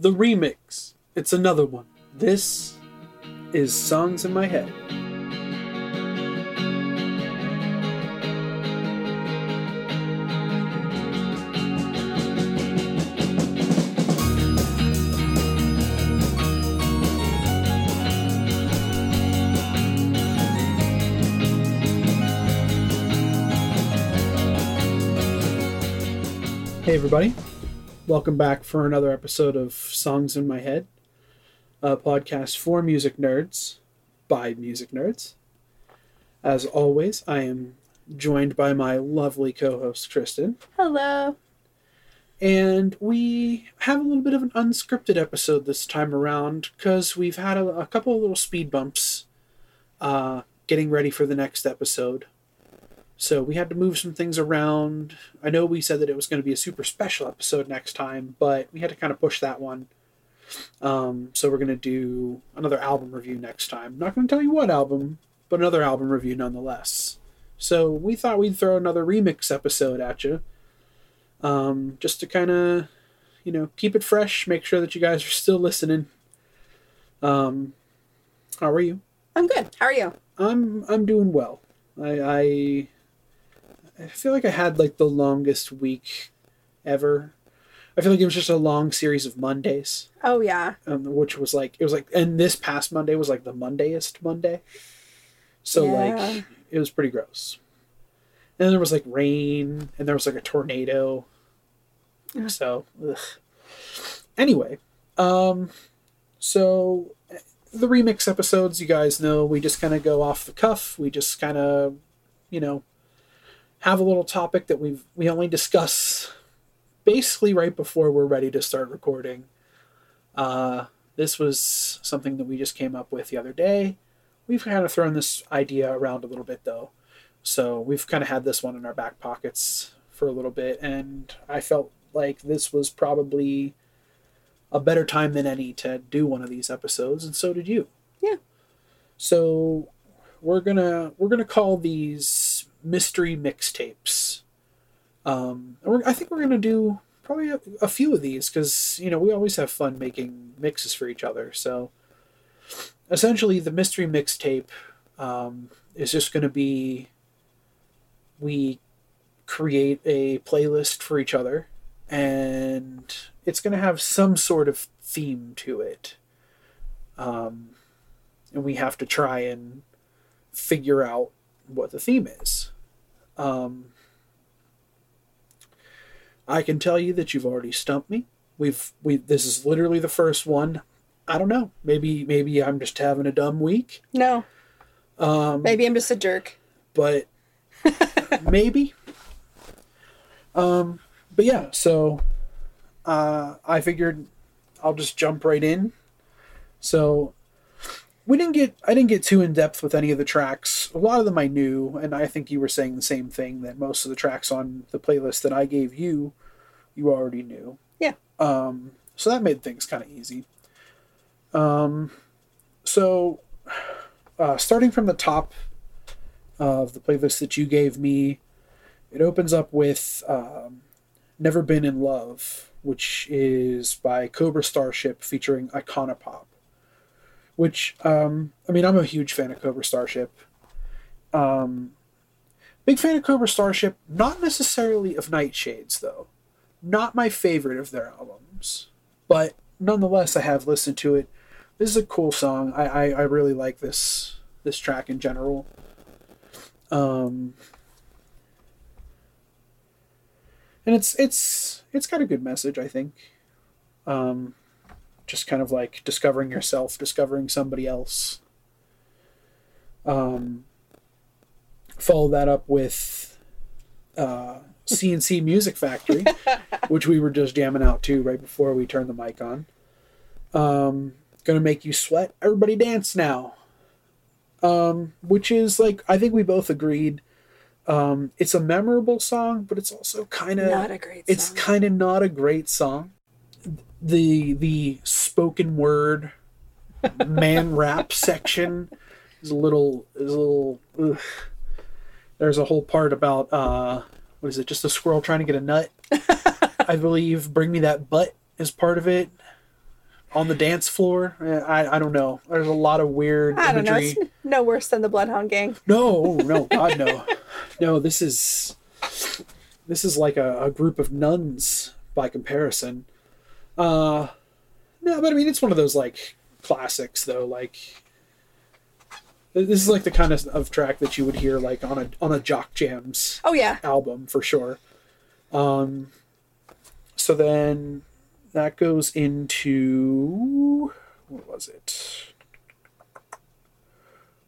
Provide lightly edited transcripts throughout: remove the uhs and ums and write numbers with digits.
The remix. It's another one. This is Songs in My Head. Hey everybody, welcome back for another episode of Songs in My Head, a podcast for music nerds, by music nerds. As always, I am joined by my lovely co-host, Kristen. Hello. And we have a little bit of an unscripted episode this time around, because we've had a couple of little speed bumps getting ready for the next episode. So we had to move some things around. I know we said that it was going to be a super special episode next time, but we had to kind of push that one. So we're going to do another album review next time. Not going to tell you what album, but another album review nonetheless. So we thought we'd throw another remix episode at you. Just to kind of, keep it fresh. Make sure that you guys are still listening. How are you? I'm good. How are you? I'm doing well. I feel like I had the longest week ever. I feel like it was just a long series of Mondays. Oh yeah. Which was and this past Monday was the Mondayest Monday. So yeah. It was pretty gross. And then there was rain and there was a tornado. Ugh. So ugh. Anyway, so the remix episodes, you guys know, we just kind of go off the cuff. We just kind of, have a little topic that we only discuss basically right before we're ready to start recording. This was something that we just came up with the other day. We've kind of thrown this idea around a little bit though. So we've kind of had this one in our back pockets for a little bit. And I felt like this was probably a better time than any to do one of these episodes. And so did you. Yeah. So we're going to call these mystery mixtapes. I think we're going to do probably a few of these because, we always have fun making mixes for each other. So essentially the mystery mixtape is just going to be, we create a playlist for each other and it's going to have some sort of theme to it. And we have to try and figure out what the theme is. I can tell you that you've already stumped me. This is literally the first one. I don't know. Maybe I'm just having a dumb week. No. Maybe I'm just a jerk. But maybe. But yeah, so I figured I'll just jump right in. So I didn't get too in depth with any of the tracks. A lot of them I knew, and I think you were saying the same thing, that most of the tracks on the playlist that I gave you, you already knew. Yeah. So that made things kind of easy. So starting from the top of the playlist that you gave me, it opens up with Never Been in Love, which is by Cobra Starship featuring Iconopop. Which, I'm a huge fan of Cobra Starship. Big fan of Cobra Starship, not necessarily of Nightshades, though. Not my favorite of their albums. But nonetheless, I have listened to it. This is a cool song. I really like this track in general. And it's got a good message, I think. Just kind of discovering yourself, discovering somebody else. Follow that up with C&C Music Factory, which we were just jamming out to right before we turned the mic on. Gonna Make You Sweat, Everybody Dance Now. Which is I think we both agreed. It's a memorable song, but it's also kind of not a great song. It's kind of not a great song. The spoken word man rap section is a little ugh. There's a whole part about what is it, just a squirrel trying to get a nut. I believe Bring Me That Butt is part of it. on the dance floor. I don't know. There's a lot of weird imagery. It's no worse than the Bloodhound Gang. No, God, no. No, this is like a group of nuns by comparison. No, but I mean, it's one of those like classics though. Like this is like the kind of track that you would hear like on a Jock Jams album for sure. So then that goes into, what was it?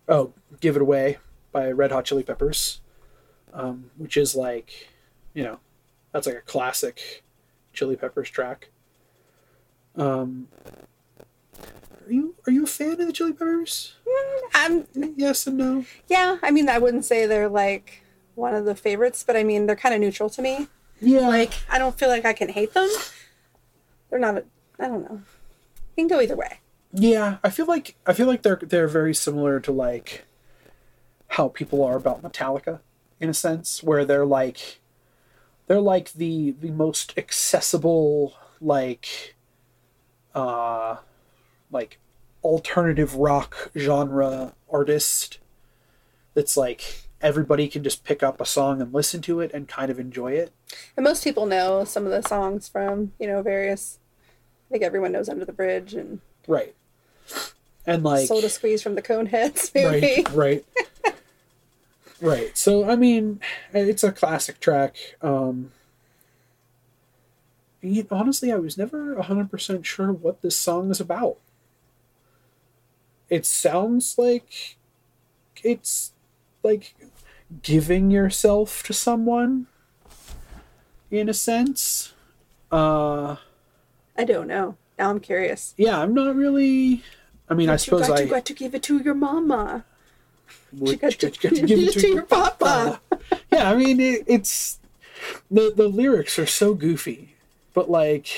Oh, Give It Away by Red Hot Chili Peppers, which is like, that's like a classic Chili Peppers track. Are you a fan of the Chili Peppers? Yes and no. Yeah, I mean, I wouldn't say they're like one of the favorites, but I mean, they're kind of neutral to me. Yeah. Like, I don't feel like I can hate them. They're not. I don't know. You can go either way. Yeah, I feel like they're very similar to like how people are about Metallica, in a sense, where they're like the most accessible like alternative rock genre artist that's like everybody can just pick up a song and listen to it and kind of enjoy it. And most people know some of the songs from, various, I think everyone knows Under the Bridge and... Right. And like... Soul to Squeeze from the Coneheads maybe. Right. Right. So, I mean, it's a classic track. Honestly, I was never 100% sure what this song is about. It sounds like it's like giving yourself to someone, in a sense. I don't know. Now I'm curious. Yeah, I'm not really... I mean, I suppose... You got to give it to your mama. You got to give it to your papa. Yeah, I mean, it's... The lyrics are so goofy. But, like...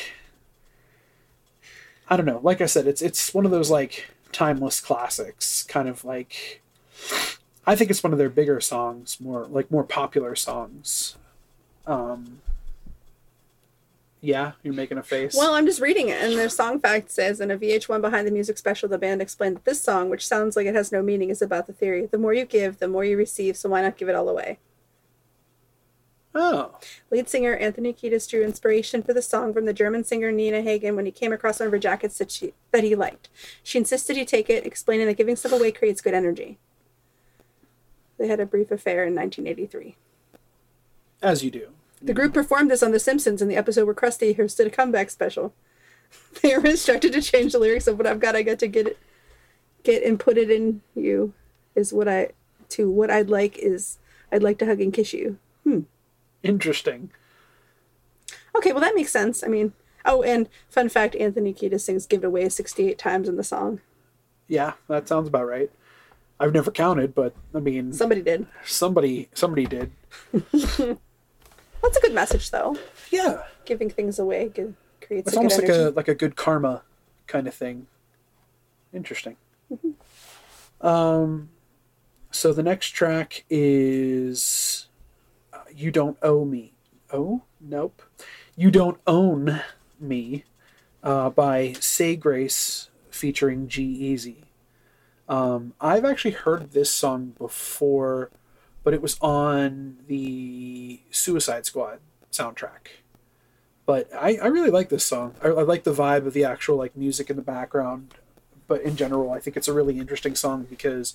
I don't know. Like I said, it's one of those, like, timeless classics. Kind of, like... I think it's one of their bigger songs. More popular songs. Yeah, you're making a face. Well, I'm just reading it, and their song fact says, in a VH1 Behind the Music special, the band explained that this song, which sounds like it has no meaning, is about the theory. The more you give, the more you receive, so why not give it all away? Oh. Lead singer Anthony Kiedis drew inspiration for the song from the German singer Nina Hagen when he came across one of her jackets that he liked. She insisted he take it, explaining that giving stuff away creates good energy. They had a brief affair in 1983. As you do. The group performed this on The Simpsons in the episode where Krusty hosted a comeback special. They were instructed to change the lyrics of "What I've Got, I Got to Get and Put It in You" is what I to "What I'd Like is I'd Like to Hug and Kiss You." Interesting. Okay, well that makes sense. I mean, and fun fact: Anthony Kiedis sings "Give It Away" 68 times in the song. Yeah, that sounds about right. I've never counted, but I mean, somebody did. Somebody did. That's a good message, though. Yeah. Giving things away creates it's a good energy. It's almost like a good karma kind of thing. Interesting. Mm-hmm. So the next track is You Don't Owe Me. Oh? Nope. You Don't Own Me by Say Grace featuring G-Eazy. I've actually heard this song before, but it was on the Suicide Squad soundtrack. But I really like this song. I like the vibe of the actual like music in the background. But in general, I think it's a really interesting song because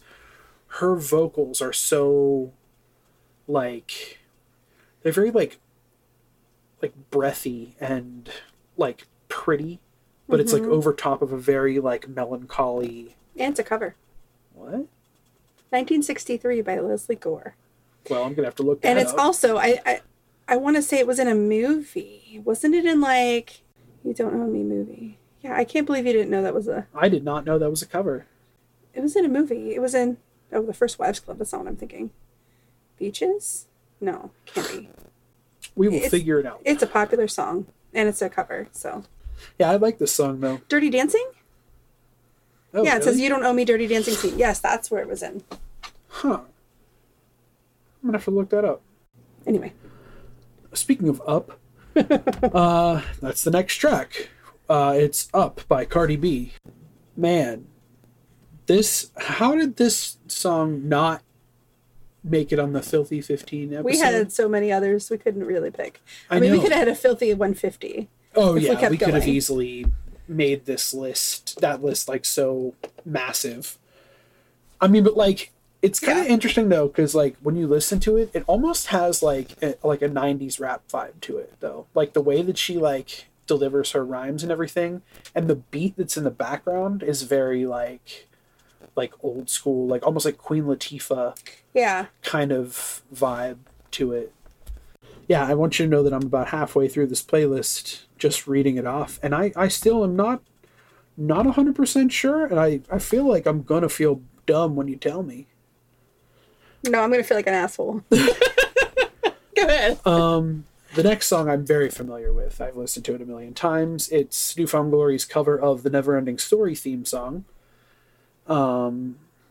her vocals are so like they're very like breathy and like pretty, but It's like over top of a very like melancholy. And it's a cover. What? 1963 by Leslie Gore. Well, I'm going to have to look that up. And it's also, I want to say it was in a movie. Wasn't it in like, You Don't Own Me movie? Yeah, I can't believe you didn't know that was a... I did not know that was a cover. It was in a movie. It was in, the First Wives Club. That's not what I'm thinking. Beaches? No, can't be. We will figure it out. It's a popular song, and it's a cover, so... Yeah, I like this song, though. Dirty Dancing? Oh, yeah, really? It says You Don't Owe Me Dirty Dancing Scene. Yes, that's where it was in. Huh. I'm going to have to look that up. Anyway. Speaking of up, that's the next track. It's Up by Cardi B. Man, how did this song not make it on the Filthy 15 episode? We had so many others, we couldn't really pick. I mean, we could have had a Filthy 150. Oh, yeah, we could have easily made this list, like, so massive. I mean, but, like, it's kind of interesting, though, because, like, when you listen to it, it almost has, like a 90s rap vibe to it, though. Like, the way that she, like, delivers her rhymes and everything, and the beat that's in the background is very, like old school, like, almost like Queen Latifah kind of vibe to it. Yeah, I want you to know that I'm about halfway through this playlist, just reading it off, and I still am not 100% sure, and I feel like I'm going to feel dumb when you tell me. No, I'm going to feel like an asshole. Go ahead. The next song I'm very familiar with. I've listened to it a million times. It's New Found Glory's cover of the NeverEnding Story theme song,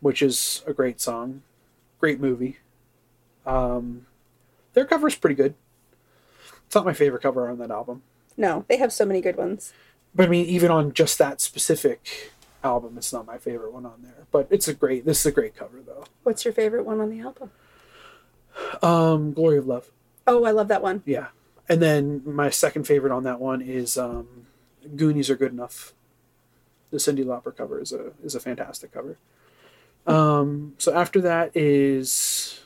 which is a great song. Great movie. Their cover's pretty good. It's not my favorite cover on that album. No, they have so many good ones. But I mean, even on just that specific album, it's not my favorite one on there. But this is a great cover, though. What's your favorite one on the album? Glory of Love. Oh, I love that one. Yeah. And then my second favorite on that one is Goonies Are Good Enough. The Cyndi Lauper cover is a fantastic cover. So after that is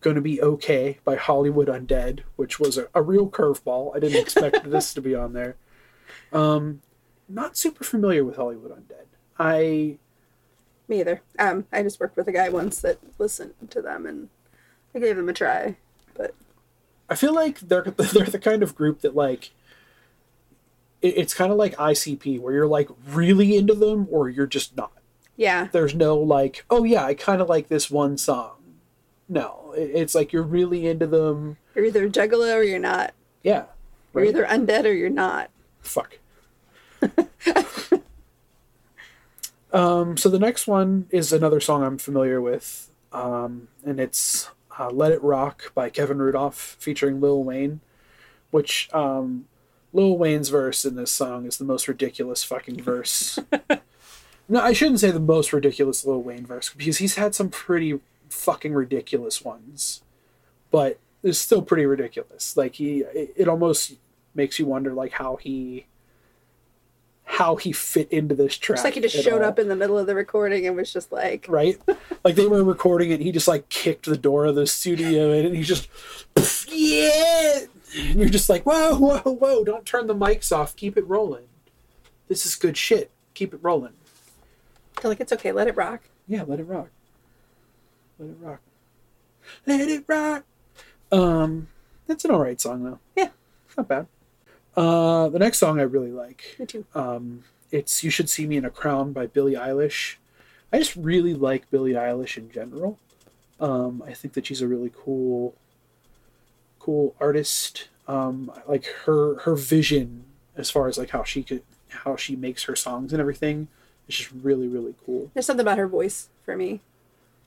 Gonna Be Okay by Hollywood Undead, which was a real curveball. I didn't expect this to be on there. Not super familiar with Hollywood Undead. Me either. I just worked with a guy once that listened to them, and I gave them a try. But I feel like they're the kind of group that, like, it's kind of like ICP, where you're, like, really into them or you're just not. Yeah. There's no, like, oh, yeah, I kind of like this one song. No, it's like you're really into them. You're either Juggalo or you're not. Yeah. Right. You're either Undead or you're not. Fuck. So the next one is another song I'm familiar with, and it's Let It Rock by Kevin Rudolph featuring Lil Wayne, which Lil Wayne's verse in this song is the most ridiculous fucking verse. No, I shouldn't say the most ridiculous Lil Wayne verse, because he's had some pretty fucking ridiculous ones, but it's still pretty ridiculous. Like, it almost makes you wonder, like, how he fit into this track. It's like he just showed up in the middle of the recording and was just like... Right? Like, they were recording it, and he just, like, kicked the door of the studio in, and he just... Yeah! And you're just like, whoa, whoa, whoa, don't turn the mics off. Keep it rolling. This is good shit. Keep it rolling. They're like, it's okay. Let it rock. Yeah, let it rock. Let it rock. Let it rock. That's an alright song, though. Yeah. Not bad. The next song I really like. Me too. It's You Should See Me in a Crown by Billie Eilish. I just really like Billie Eilish in general. I think that she's a really cool artist. I like her vision as far as, like, how she makes her songs and everything. It's just really, really cool. There's something about her voice for me.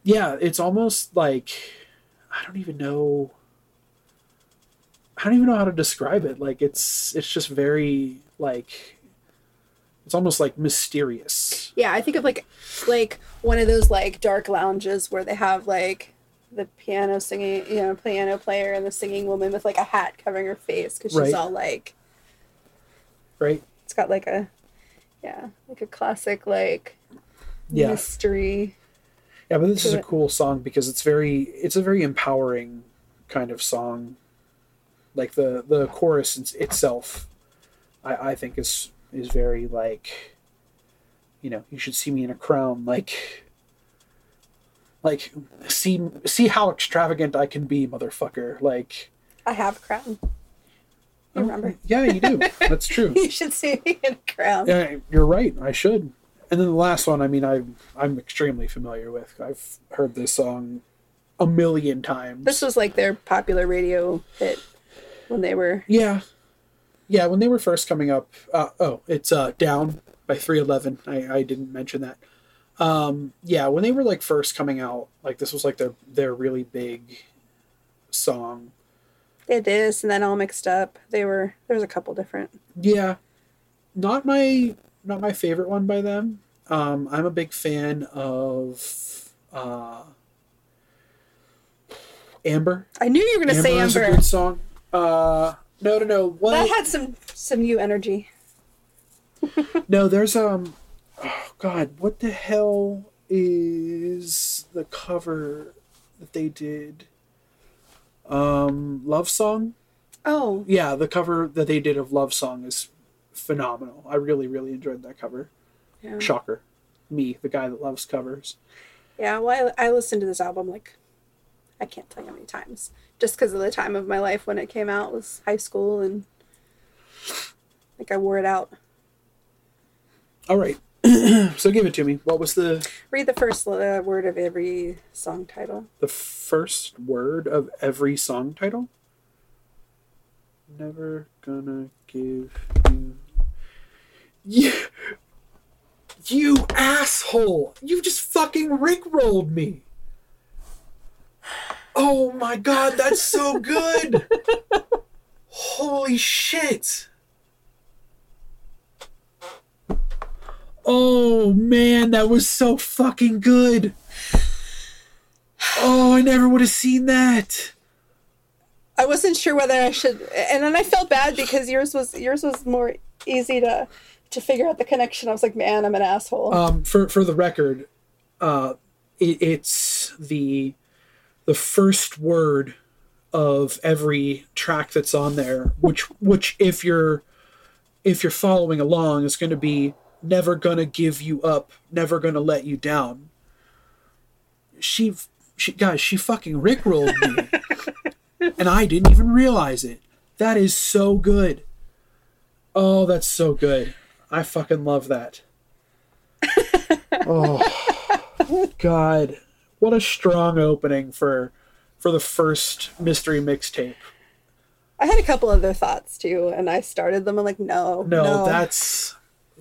Yeah, it's almost like, I don't even know how to describe it. Like, it's just very, like, it's almost, like, mysterious. Yeah, I think of, like one of those, like, dark lounges where they have, like, the piano singing, you know, piano player and the singing woman with, like, a hat covering her face because she's all, like... Right. It's got, like, a classic, like, mystery... Yeah, but this is a cool song because it's a very empowering kind of song. Like, the chorus itself, I think is very, like, you know, you should see me in a crown. Like, see how extravagant I can be, motherfucker. Like, I have a crown. You remember? Yeah, you do. That's true. You should see me in a crown. Yeah, you're right. I should. And then the last one, I mean, I'm extremely familiar with. I've heard this song a million times. This was, like, their popular radio hit when they were... Yeah, when they were first coming up. It's Down by 311. I didn't mention that. Yeah, when they were, like, first coming out, like, this was, like, their really big song. It is, and then All Mixed Up. There was a couple different... Yeah. Not my favorite one by them. I'm a big fan of Amber. I knew you were going to say Amber. Is a good song. No. What? That had some new energy. No, there's oh God, what the hell is the cover that they did? Love Song. Oh. Yeah, the cover that they did of Love Song is phenomenal. I really, really enjoyed that cover. Yeah. Shocker. Me, the guy that loves covers. Yeah, well, I listened to this album like, I can't tell you how many times. Just because of the time of my life when it came out was high school, and like I wore it out. All right. So give it to me. What was the... Read the first word of every song title. The first word of every song title? Never gonna give you... You asshole! You just fucking rickrolled me! Oh my God, that's so good! Holy shit! Oh man, that was so fucking good! Oh, I never would have seen that! I wasn't sure whether I should, and then I felt bad because yours was more easy to figure out the connection. I was like, man, I'm an asshole. For the record, it's the first word of every track that's on there, which if you're following along is going to be never gonna give you up, never gonna let you down. She fucking rickrolled me. And I didn't even realize it. That is so good. Oh, that's so good. I fucking love that. Oh, God. What a strong opening for the first mystery mixtape. I had a couple other thoughts, too, and I started them. I'm like, no.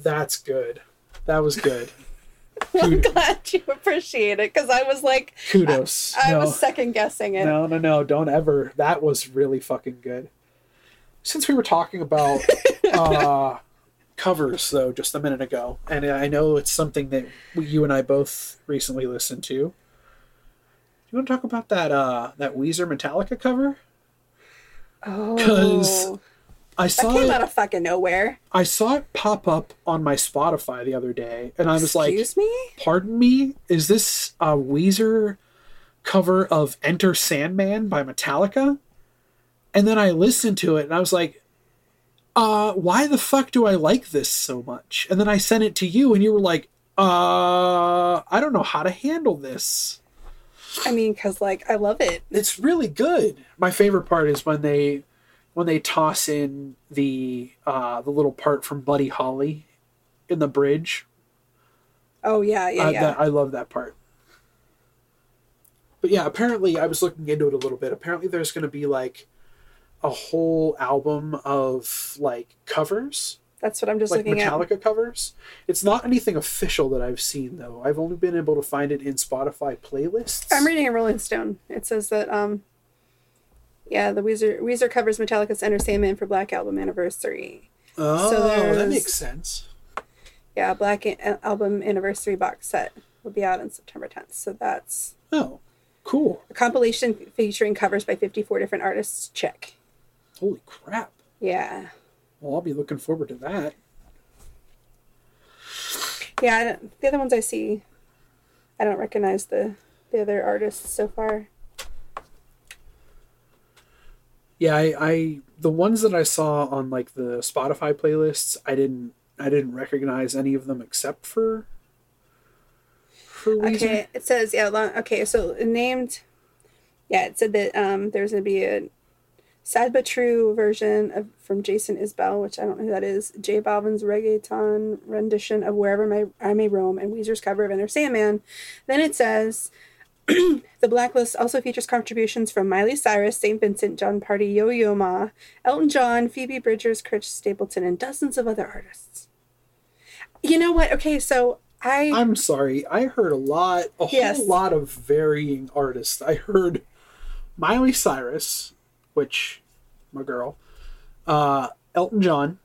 That's good. That was good. Well, I'm glad you appreciate it, because I was like... Kudos. I was second-guessing it. No, don't ever. That was really fucking good. Since we were talking about covers, though, just a minute ago, and I know it's something that you and I both recently listened to, do you want to talk about that Weezer Metallica cover? Oh. Because that came out of fucking nowhere. I saw it pop up on my Spotify the other day, and I was like, "Excuse me? Pardon me? Is this a Weezer cover of Enter Sandman by Metallica?" And then I listened to it, and I was like, why the fuck do I like this so much?" And then I sent it to you, and you were like, I don't know how to handle this." I mean, because I love it. It's really good. My favorite part is when they toss in the little part from Buddy Holly in the bridge. Oh, yeah. I love that part. But yeah, apparently, I was looking into it a little bit. Apparently, there's going to be, a whole album of, covers. That's what I'm just looking at. Metallica covers. It's not anything official that I've seen, though. I've only been able to find it in Spotify playlists. I'm reading a Rolling Stone. It says that... Yeah, the Weezer covers Metallica's Enter Sandman for Black Album Anniversary. Oh, so that makes sense. Yeah, Black Album Anniversary box set will be out on September 10th. So that's... Oh, cool. A compilation featuring covers by 54 different artists. Check. Holy crap. Yeah. Well, I'll be looking forward to that. Yeah, the other ones I see, I don't recognize the other artists so far. Yeah, I the ones that I saw on the Spotify playlists, I didn't recognize any of them except for Weezer. Okay, it says it said that there's gonna be a sad but true version from Jason Isbell, which I don't know who that is, J Balvin's reggaeton rendition of Wherever I May Roam, and Weezer's cover of Enter Sandman. Then it says the Blacklist also features contributions from Miley Cyrus, St. Vincent, John Party, Yo-Yo Ma, Elton John, Phoebe Bridgers, Chris Stapleton, and dozens of other artists. You know what? Okay, so I'm sorry. I heard a whole lot of varying artists. I heard Miley Cyrus, which, my girl, Elton John,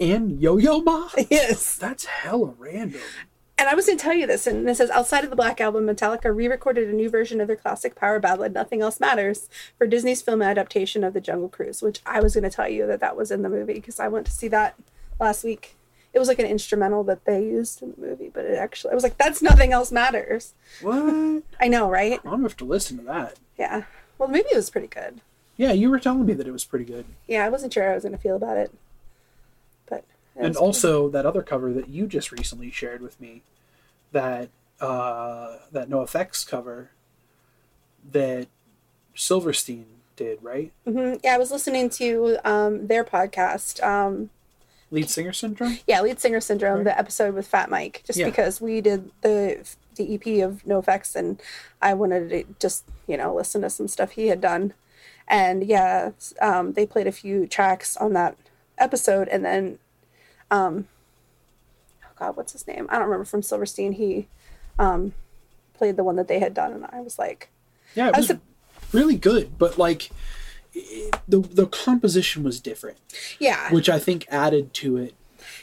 and Yo-Yo Ma? Yes. That's hella random. And I was going to tell you this, and it says, outside of the Black Album, Metallica re-recorded a new version of their classic power ballad, Nothing Else Matters, for Disney's film adaptation of The Jungle Cruise, which I was going to tell you that that was in the movie because I went to see that last week. It was like an instrumental that they used in the movie, but it actually, I was like, that's Nothing Else Matters. What? I know, right? I'm going to have to listen to that. Yeah. Well, the movie was pretty good. Yeah, you were telling me that it was pretty good. Yeah, I wasn't sure how I was going to feel about it. And also that other cover that you just recently shared with me, that NoFX cover that Silverstein did, right? Mm-hmm. Yeah, I was listening to their podcast. Lead Singer Syndrome? Yeah, Lead Singer Syndrome, right. The episode with Fat Mike, because we did the EP of NoFX and I wanted to just, listen to some stuff he had done. And they played a few tracks on that episode and then... what's his name? I don't remember, from Silverstein. He played the one that they had done, and I was like... Yeah, it was really good, but, the composition was different. Yeah. Which I think added to it.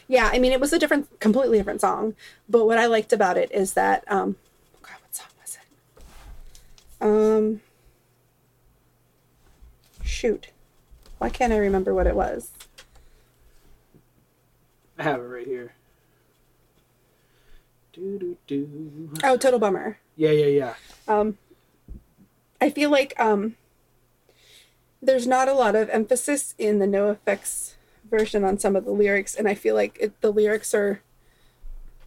Yeah, I mean, it was a completely different song, but what I liked about it is that... what song was it? Shoot. Why can't I remember what it was? I have it right here. Oh, Total Bummer. Yeah. I feel like there's not a lot of emphasis in the NoFX version on some of the lyrics, and I feel like the lyrics are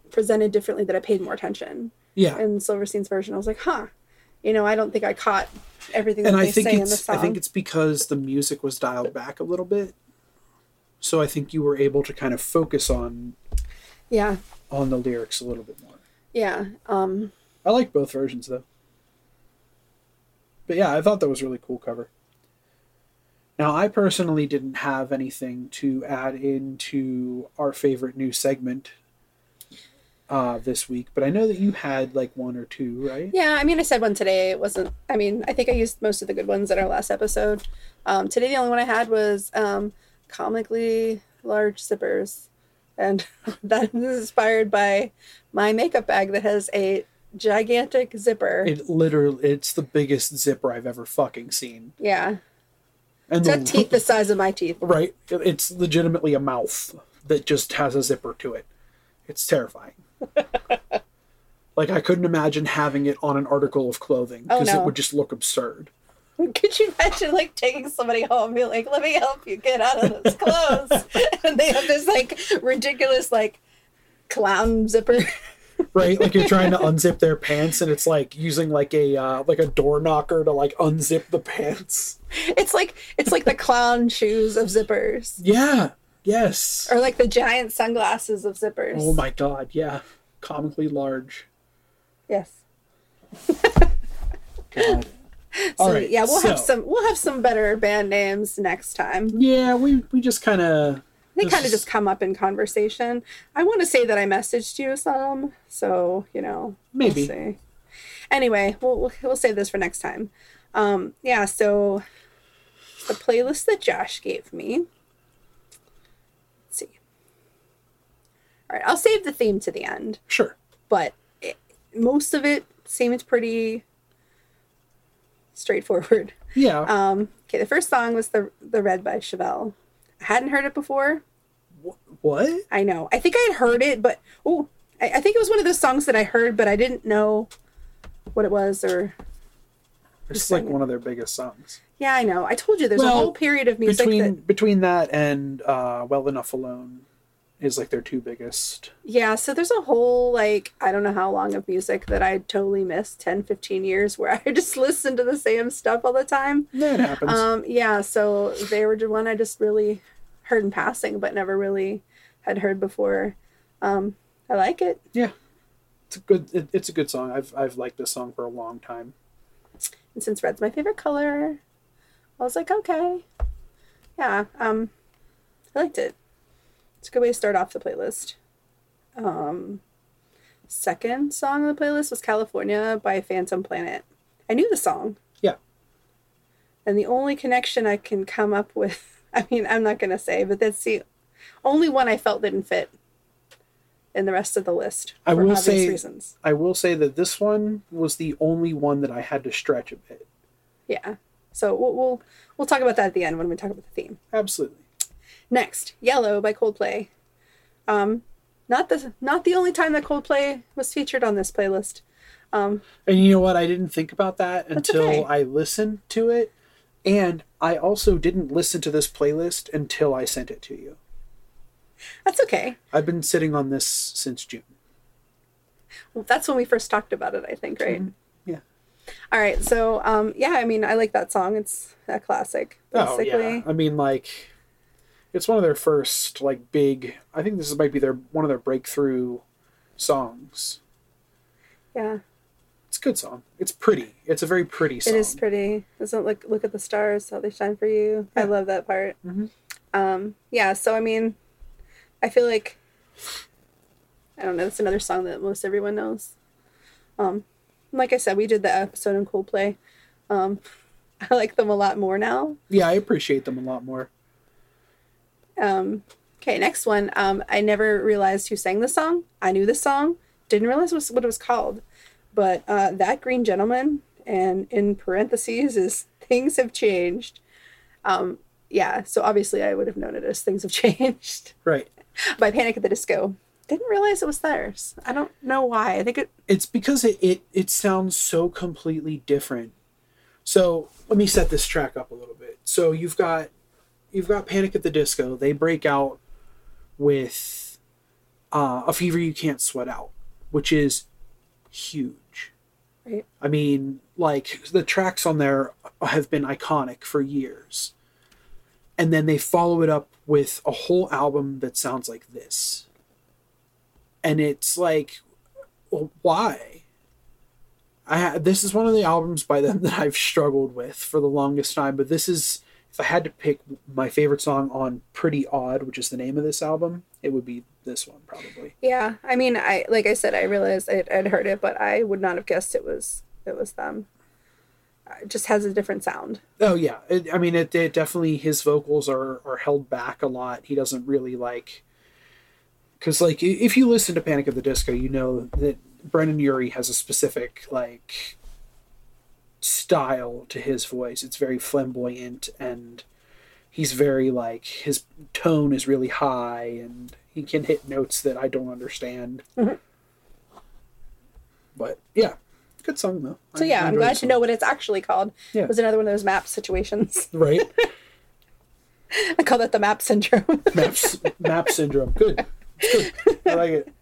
presented differently, that I paid more attention. Yeah. In Silverstein's version, I was like, I don't think I caught everything that they say in the song. I think it's because the music was dialed back a little bit. So I think you were able to kind of focus on, on the lyrics a little bit more. Yeah. I like both versions though. But I thought that was a really cool cover. Now I personally didn't have anything to add into our favorite new segment this week, but I know that you had one or two, right? Yeah, I said one today. It wasn't. I think I used most of the good ones in our last episode. Today the only one I had was. Comically large zippers, and that is inspired by my makeup bag that has a gigantic zipper. It's the biggest zipper I've ever fucking seen. Yeah, and teeth the size of my teeth. Right, it's legitimately a mouth that just has a zipper to it. It's terrifying. I couldn't imagine having it on an article of clothing because it would just look absurd. Could you imagine, taking somebody home and be like, let me help you get out of those clothes? And they have this, ridiculous, clown zipper. Right? You're trying to unzip their pants, and it's, using, a door knocker to, unzip the pants. It's like the clown shoes of zippers. Yeah. Yes. Or, the giant sunglasses of zippers. Oh, my God. Yeah. Comically large. Yes. God. So right, we'll have some better band names next time. Yeah, we just kind of just come up in conversation. I want to say that I messaged you some, so maybe. We'll see. Anyway, we'll save this for next time. So the playlist that Josh gave me. Let's see. All right, I'll save the theme to the end. Sure. But most of it seemed pretty straightforward. Yeah. Okay, the first song was The Red by Chevelle. I hadn't heard it before. What? I know. I think I had heard it, but I think it was one of those songs that I heard, but I didn't know what it was or... It's one of their biggest songs. Yeah, I know. I told you there's a whole period of music between that and Well Enough Alone is their two biggest. Yeah, so there's a whole I don't know how long of music that I totally missed, 10, 15 years, where I just listened to the same stuff all the time. Yeah, it happens. So they were the one I just really heard in passing, but never really had heard before. I like it. Yeah, it's a good song. I've liked this song for a long time. And since red's my favorite color, I was like, okay. Yeah, I liked it. It's a good way to start off the playlist. Second song on the playlist was California by Phantom Planet. I knew the song. Yeah. And the only connection I can come up with, I'm not going to say, but that's the Only one I felt didn't fit in the rest of the list for obvious reasons. I will say that this one was the only one that I had to stretch a bit. Yeah. So we'll talk about that at the end when we talk about the theme. Absolutely. Next, Yellow by Coldplay. Not the only time that Coldplay was featured on this playlist. And you know what? I didn't think about that until I listened to it. And I also didn't listen to this playlist until I sent it to you. That's okay. I've been sitting on this since June. Well, that's when we first talked about it, I think, right? Mm-hmm. Yeah. All right. So, I like that song. It's a classic, basically. Oh, yeah. I mean, it's one of their first, big... I think this might be one of their breakthrough songs. Yeah. It's a good song. It's pretty. It's a very pretty song. It is pretty. Doesn't look at the stars, how they shine for you. Yeah. I love that part. Mm-hmm. I feel like... I don't know. It's another song that most everyone knows. Like I said, we did the episode on Coldplay. I like them a lot more now. Yeah, I appreciate them a lot more. Okay, next one. I never realized who sang this song. I knew this song. Didn't realize what it was called. But That Green Gentleman, and in parentheses is Things Have Changed. So obviously I would have known it as Things Have Changed. Right. By Panic at the Disco. Didn't realize it was theirs. I don't know why. I think it's because it sounds so completely different. So let me set this track up a little bit. So you've got Panic at the Disco. They break out with A Fever You Can't Sweat Out, which is huge. Right. I mean, the tracks on there have been iconic for years. And then they follow it up with a whole album that sounds like this. And it's why? This is one of the albums by them that I've struggled with for the longest time, but this is... If I had to pick my favorite song on Pretty Odd, which is the name of this album, it would be this one, probably. Yeah. I mean, I realized I'd heard it, but I would not have guessed it was them. It just has a different sound. Oh, yeah. It definitely, his vocals are held back a lot. He doesn't really because if you listen to Panic at the Disco, you know that Brendan Urie has a specific, style to his voice. It's very flamboyant, and he's very his tone is really high, and he can hit notes that I don't understand. Mm-hmm. But yeah, good song though. So I'm glad to know what it's actually called. Yeah. It was another one of those map situations. Right. I call that the map syndrome. Map syndrome. Good. I like it.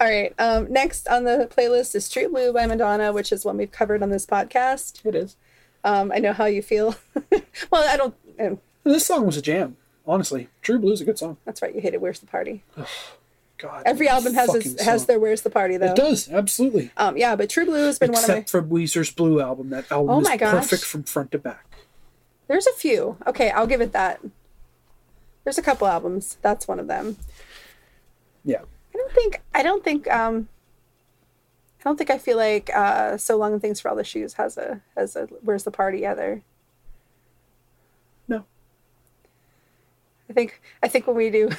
All right. Next on the playlist is True Blue by Madonna, which is one we've covered on this podcast. It is. I know how you feel. Well, I don't. This song was a jam, honestly. True Blue's a good song. That's right. You hated Where's the Party? Oh, God. Every album has their Where's the Party, though. It does. Absolutely. Yeah, but True Blue has been one of my... Except for Weezer's Blue album. That album is perfect from front to back. There's a few. Okay, I'll give it that. There's a couple albums. That's one of them. Yeah. I don't think I feel So Long and Thanks for All the Shoes has a Where's the Party either. No. I think when we do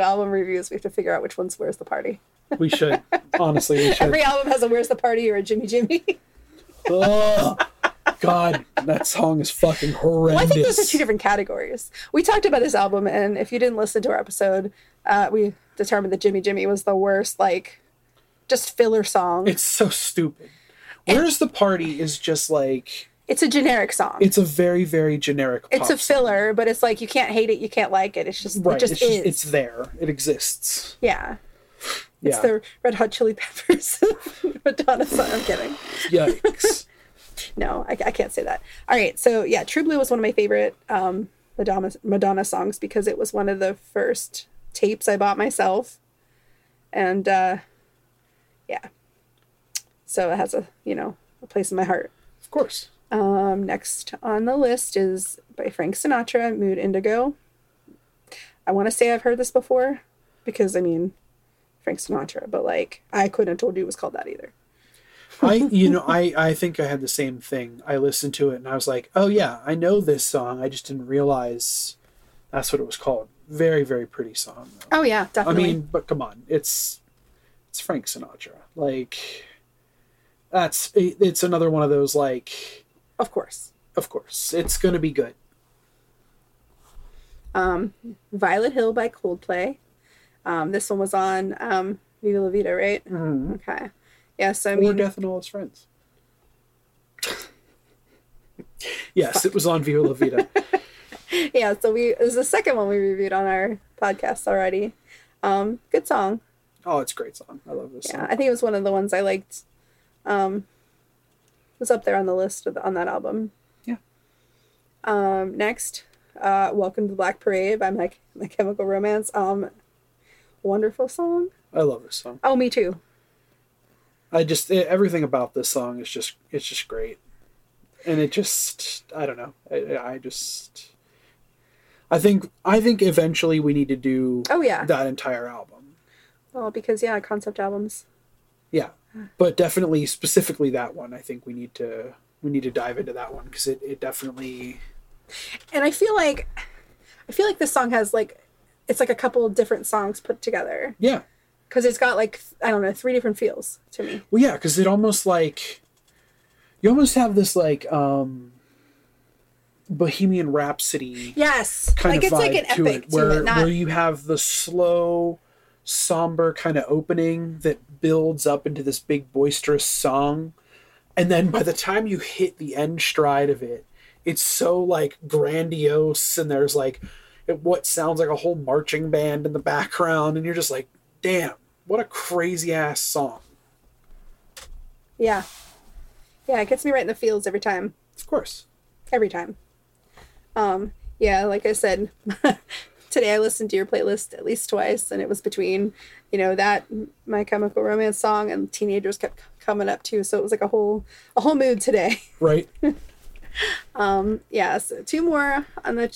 album reviews, we have to figure out which one's Where's the Party. We should. Honestly, we should. Every album has a Where's the Party or a Jimmy Jimmy. Oh. God, that song is fucking horrendous. Well, I think those are two different categories. We talked about this album, and if you didn't listen to our episode, we determined that Jimmy Jimmy was the worst, just filler song. It's so stupid. Where's the Party is just It's a generic song. It's a very, very generic pop. It's a filler, song. But it's you can't hate it, you can't like it. It's just, right. It just is. It's there. It exists. Yeah. It's the Red Hot Chili Peppers Madonna song. I'm kidding. Yikes. No, I can't say that. All right. So, yeah, True Blue was one of my favorite Madonna songs because it was one of the first tapes I bought myself. And, yeah. So it has a place in my heart. Of course. Next on the list is by Frank Sinatra, Mood Indigo. I want to say I've heard this before because, Frank Sinatra. But, I couldn't have told you it was called that either. I think I had the same thing. I listened to it and I was like, oh yeah, I know this song. I just didn't realize that's what it was called. very, very pretty song, though. Oh, yeah, definitely. I mean, but come on. It's Frank Sinatra. Like, it's another one of those, like... Of course. Of course. It's going to be good. Violet Hill by Coldplay. This one was on Viva La Vida, right? Mm-hmm. Okay. Yeah, so I mean... Or Death and All Its Friends. Yes, Fuck. It was on Viva La Vida. Yeah, so it was the second one we reviewed on our podcast already. Good song. Oh, it's a great song. I love this song. Yeah, I think it was one of the ones I liked. It was up there on the list on that album. Yeah. Next, Welcome to the Black Parade by My Chemical Romance. Wonderful song. I love this song. Oh, me too. Everything about this song is just great. And it just, I don't know. I think eventually we need to do that entire album. Well, because concept albums. Yeah. But definitely specifically that one, I think we need to dive into that one because it definitely. And I feel like this song has like, it's like a couple different songs put together. Yeah. Because it's got like, I don't know, 3 different feels to me. Well, yeah, because it almost like, you almost have this like Bohemian Rhapsody kind of vibe like an epic to it, where you have the slow, somber kind of opening that builds up into this big boisterous song. And then by the time you hit the end stride of it, it's so like grandiose and there's like what sounds like a whole marching band in the background and you're just like, damn, what a crazy ass song. Yeah. Yeah, it gets me right in the feels every time. Of course. Every time. Yeah, like I said, today I listened to your playlist at least twice, and it was between, that My Chemical Romance song and Teenagers kept coming up too, so it was like a whole mood today. Right. Yeah, so 2 more on the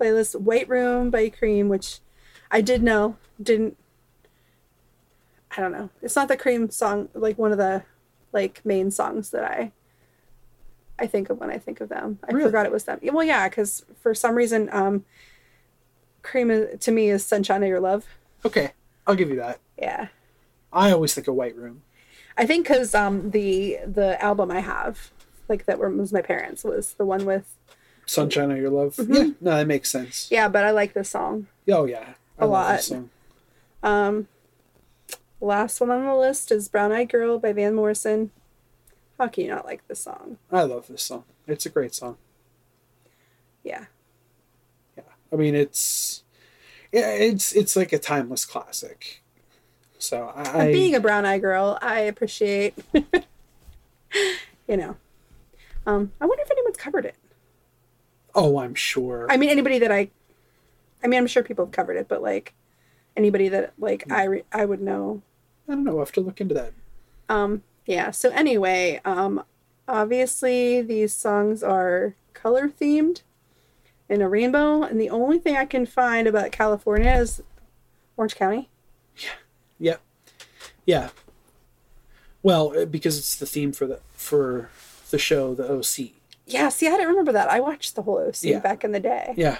playlist. White Room by Cream, which I did know, I don't know. It's not the Cream song, like one of the main songs that I think of when I think of them. I forgot it was them. Well, yeah, because for some reason, Cream to me is Sunshine of Your Love. Okay, I'll give you that. Yeah. I always think of White Room. I think because the album I have, that was my parents, was the one with... Sunshine of Your Love? Mm-hmm. Yeah, no, that makes sense. Yeah, but I like this song. Oh, yeah. I love lot. This song. Last one on the list is Brown Eyed Girl by Van Morrison. How can you not like this song? I love this song. It's a great song. Yeah. Yeah. I mean, it's like a timeless classic. So and being a brown eyed girl, I appreciate, I wonder if anyone's covered it. Oh, I'm sure. I mean, I'm sure people have covered it, but anybody that I would know. I don't know. We'll have to look into that. Yeah. So anyway, obviously these songs are color themed in a rainbow. And the only thing I can find about California is Orange County. Yeah. Yeah. Well, because it's the theme for the show, the OC. Yeah. See, I didn't remember that. I watched the whole OC back in the day. Yeah.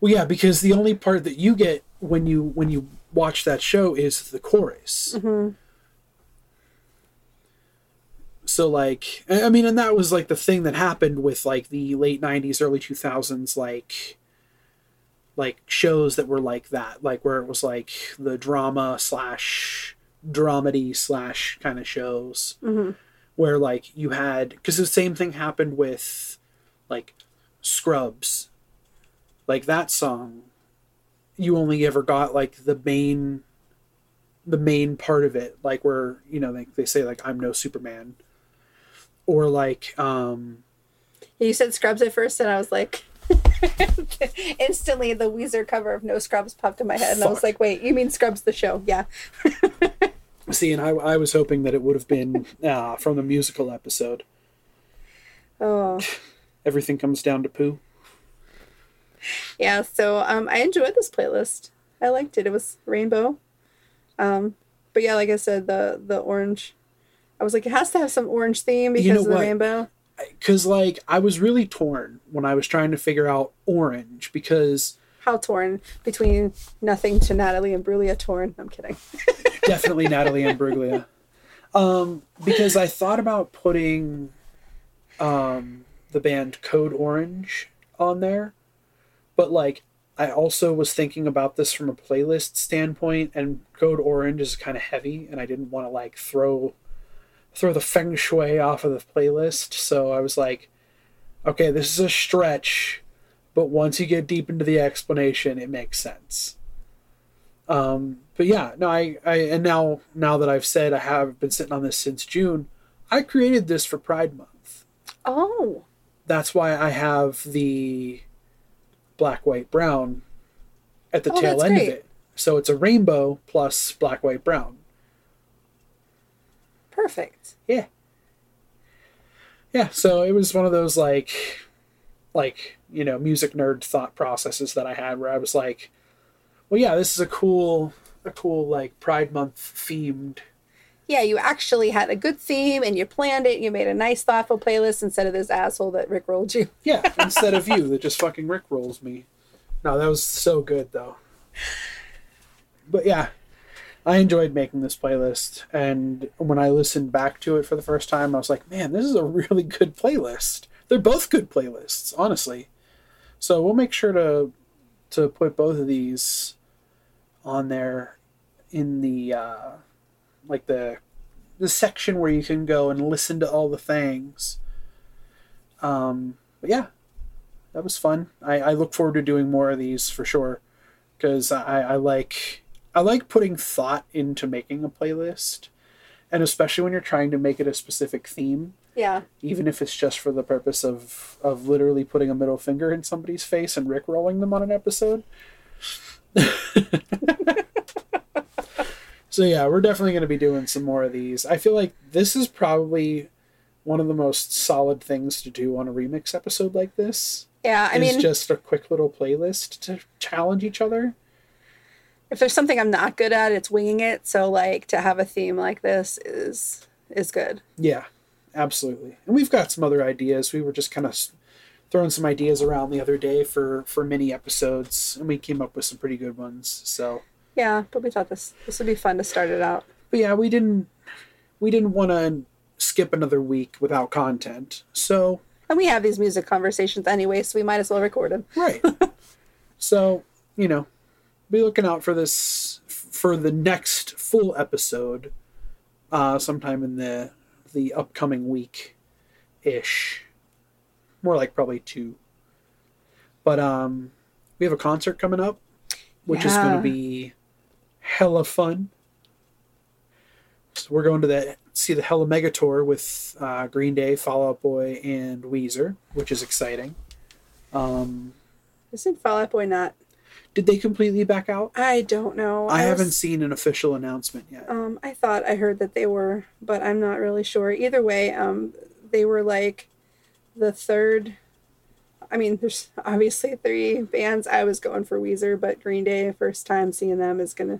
Well, yeah, because the only part that you get when you watch that show is the chorus. Mm-hmm. So, and that was, the thing that happened with, the late 90s, early 2000s, shows that were like that. Where it was, the drama / dramedy / kind of shows. Mm-hmm. Where, you had... Because the same thing happened with, Scrubs. That song, you only ever got the main part of it, where they say I'm no Superman, or You said Scrubs at first, and I was like, instantly the Weezer cover of No Scrubs popped in my head, and I was like, wait, you mean Scrubs the show? Yeah. See, and I was hoping that it would have been from the musical episode. Oh. Everything comes down to poo. Yeah, so I enjoyed this playlist. I liked it. It was rainbow. But yeah, like I said, the orange. I was like, it has to have some orange theme because of the rainbow. Because, like, I was really torn when I was trying to figure out Orange, because... How torn? Between nothing to Natalie Imbruglia torn? I'm kidding. Definitely Natalie Imbruglia. Because I thought about putting the band Code Orange on there, but, like, I also was thinking about this from a playlist standpoint, and Code Orange is kind of heavy, and I didn't want to, like, throw the feng shui off of the playlist. So I was like, okay, this is a stretch, but once you get deep into the explanation, it makes sense. But yeah, no, I and now that I've said I have been sitting on this since June, I created this for Pride Month. Oh. That's why I have the black, white, brown at the tail end of it. So it's a rainbow plus black, white, brown. Perfect. Yeah. Yeah, so it was one of those, like, you know, music nerd thought processes that I had where I was like, well, yeah, this is a cool, like, Pride Month themed. Yeah, you actually had a good theme, and you planned it. You made a nice, thoughtful playlist instead of this asshole that Rickrolled you. Yeah, instead of you that just fucking Rickrolls me. No, that was so good, though. But, yeah. I enjoyed making this playlist, and when I listened back to it for the first time, I was like, man, this is a really good playlist. They're both good playlists, honestly. So we'll make sure to put both of these on there in the, like, the section where you can go and listen to all the things. But yeah, that was fun. I look forward to doing more of these for sure, because I like putting thought into making a playlist, and especially when you're trying to make it a specific theme. Yeah. Even if it's just for the purpose of literally putting a middle finger in somebody's face and Rickrolling them on an episode. So yeah, we're definitely going to be doing some more of these. I feel like this is probably one of the most solid things to do on a remix episode like this. Yeah, I mean... just a quick little playlist to challenge each other. If there's something I'm not good at, it's winging it. So, like, to have a theme like this is good. Yeah, absolutely. And we've got some other ideas. We were just kind of throwing some ideas around the other day for mini episodes, and we came up with some pretty good ones. So yeah, but we thought this would be fun to start it out. But yeah, we didn't want to skip another week without content. So, and we have these music conversations anyway, so we might as well record them. Right. So, you know. Be looking out for this for the next full episode, sometime in the upcoming week ish. More like probably two. But we have a concert coming up, which is going to be hella fun. So we're going to see the Hella Mega Tour with Green Day, Fall Out Boy, and Weezer, which is exciting. Isn't Fall Out Boy not? Did they completely back out? I don't know. I haven't seen an official announcement yet. I thought I heard that they were, but I'm not really sure. Either way, they were like the third. I mean, there's obviously three bands. I was going for Weezer, but Green Day, first time seeing them is big.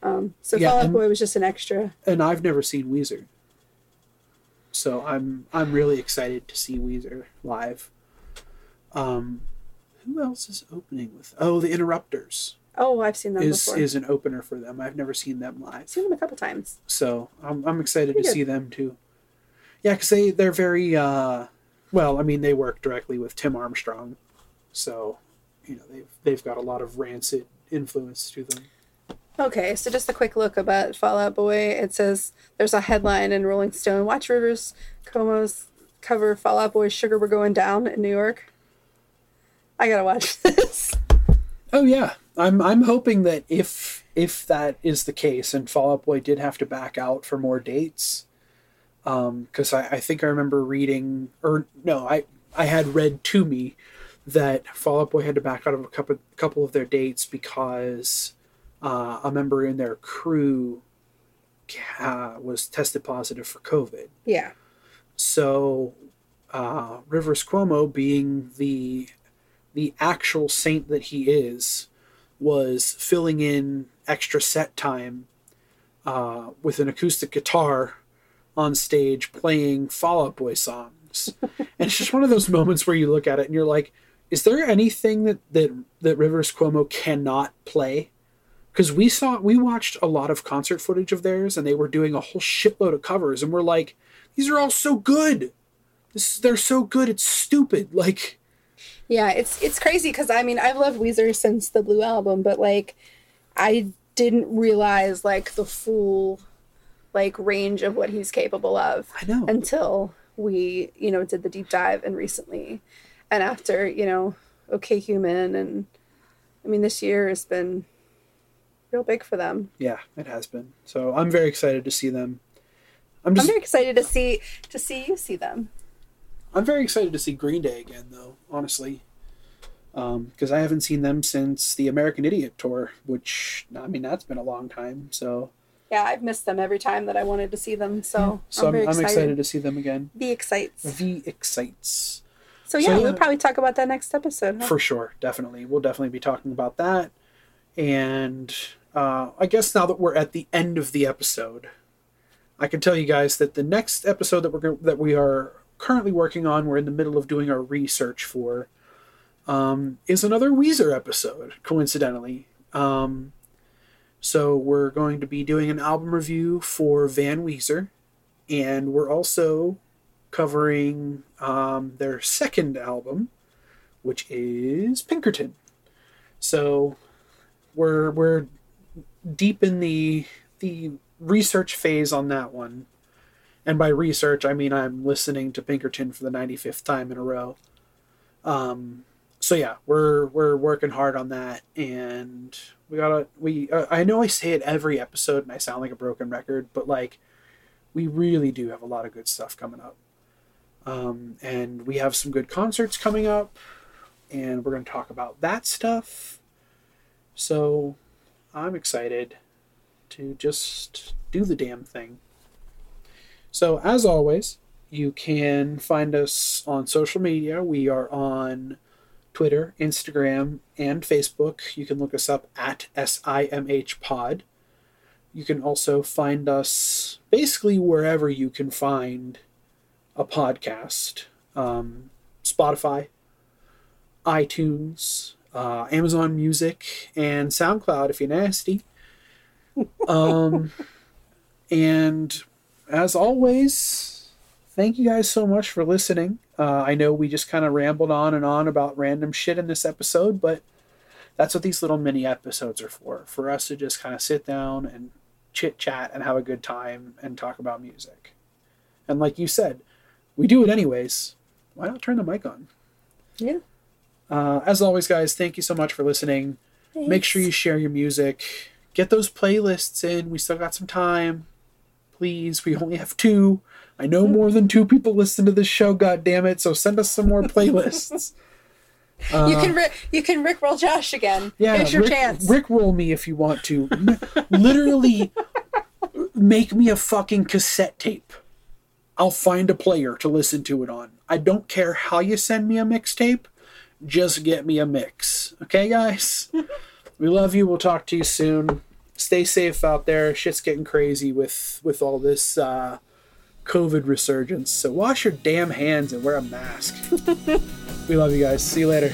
So yeah, Fall Out Boy was just an extra. And I've never seen Weezer, so I'm really excited to see Weezer live. Who else is opening with? Oh, the Interrupters. Oh, I've seen them before. Is an opener for them. I've never seen them live. I've seen them a couple times. So I'm excited to see them too. Yeah, because they're very well. I mean, they work directly with Tim Armstrong, so you know they've got a lot of Rancid influence to them. Okay, so just a quick look about Fall Out Boy. It says there's a headline in Rolling Stone: "Watch Rivers Cuomo's cover Fall Out Boy's Sugar We're Going Down" in New York. I gotta watch this. Oh yeah, I'm hoping that if that is the case, and Fall Out Boy did have to back out for more dates, because I think I remember reading, or no, I had read to me that Fall Out Boy had to back out of a couple of their dates because a member in their crew was tested positive for COVID. Yeah. So Rivers Cuomo, being the actual saint that he is, was filling in extra set time with an acoustic guitar on stage playing Fall Out Boy songs. And it's just one of those moments where you look at it and you're like, is there anything that Rivers Cuomo cannot play? Because we watched a lot of concert footage of theirs, and they were doing a whole shitload of covers, and we're like, these are all so good. They're so good, it's stupid. Like, yeah, it's crazy because I mean I've loved Weezer since the Blue Album, but like I didn't realize like the full like range of what he's capable of. I know. Until we, you know, did the deep dive and recently. And after, you know, OK Human. And I mean, this year has been real big for them. Yeah, it has been. So I'm very excited to see them. I'm very excited to see you see them. I'm very excited to see Green Day again, though, honestly, because I haven't seen them since the American Idiot tour, which, I mean, that's been a long time. So, yeah, I've missed them every time that I wanted to see them. So I'm excited to see them again. The Excites. So yeah, we'll probably talk about that next episode. Huh? For sure, definitely. We'll definitely be talking about that. And I guess now that we're at the end of the episode, I can tell you guys that the next episode that we are currently working on, we're in the middle of doing our research for, is another Weezer episode, coincidentally. So we're going to be doing an album review for Van Weezer, and we're also covering their second album, which is Pinkerton. So we're deep in the research phase on that one. And by research, I mean I'm listening to Pinkerton for the 95th time in a row. So yeah, we're working hard on that, and I know I say it every episode and I sound like a broken record, but like we really do have a lot of good stuff coming up. And we have some good concerts coming up, and we're going to talk about that stuff. So I'm excited to just do the damn thing. So as always, you can find us on social media. We are on Twitter, Instagram, and Facebook. You can look us up at SIMHpod. You can also find us basically wherever you can find a podcast, Spotify, iTunes, Amazon Music, and SoundCloud if you're nasty. And as always, thank you guys so much for listening. I know we just kind of rambled on about random shit in this episode, but that's what these little mini episodes are for us to just kind of sit down and chit chat and have a good time and talk about music. And like you said, we do it anyways. Why not turn the mic on? Yeah. As always, guys, thank you so much for listening. Thanks. Make sure you share your music. Get those playlists in. We still got some time. Please, we only have 2. I know more than 2 people listen to this show, goddammit, so send us some more playlists. You can Rickroll Josh again. Yeah, here's your chance. Rickroll me if you want to. Literally, make me a fucking cassette tape. I'll find a player to listen to it on. I don't care how you send me a mixtape. Just get me a mix. Okay, guys? We love you. We'll talk to you soon. Stay safe out there. Shit's getting crazy with all this COVID resurgence. So wash your damn hands and wear a mask. We love you guys. See you later.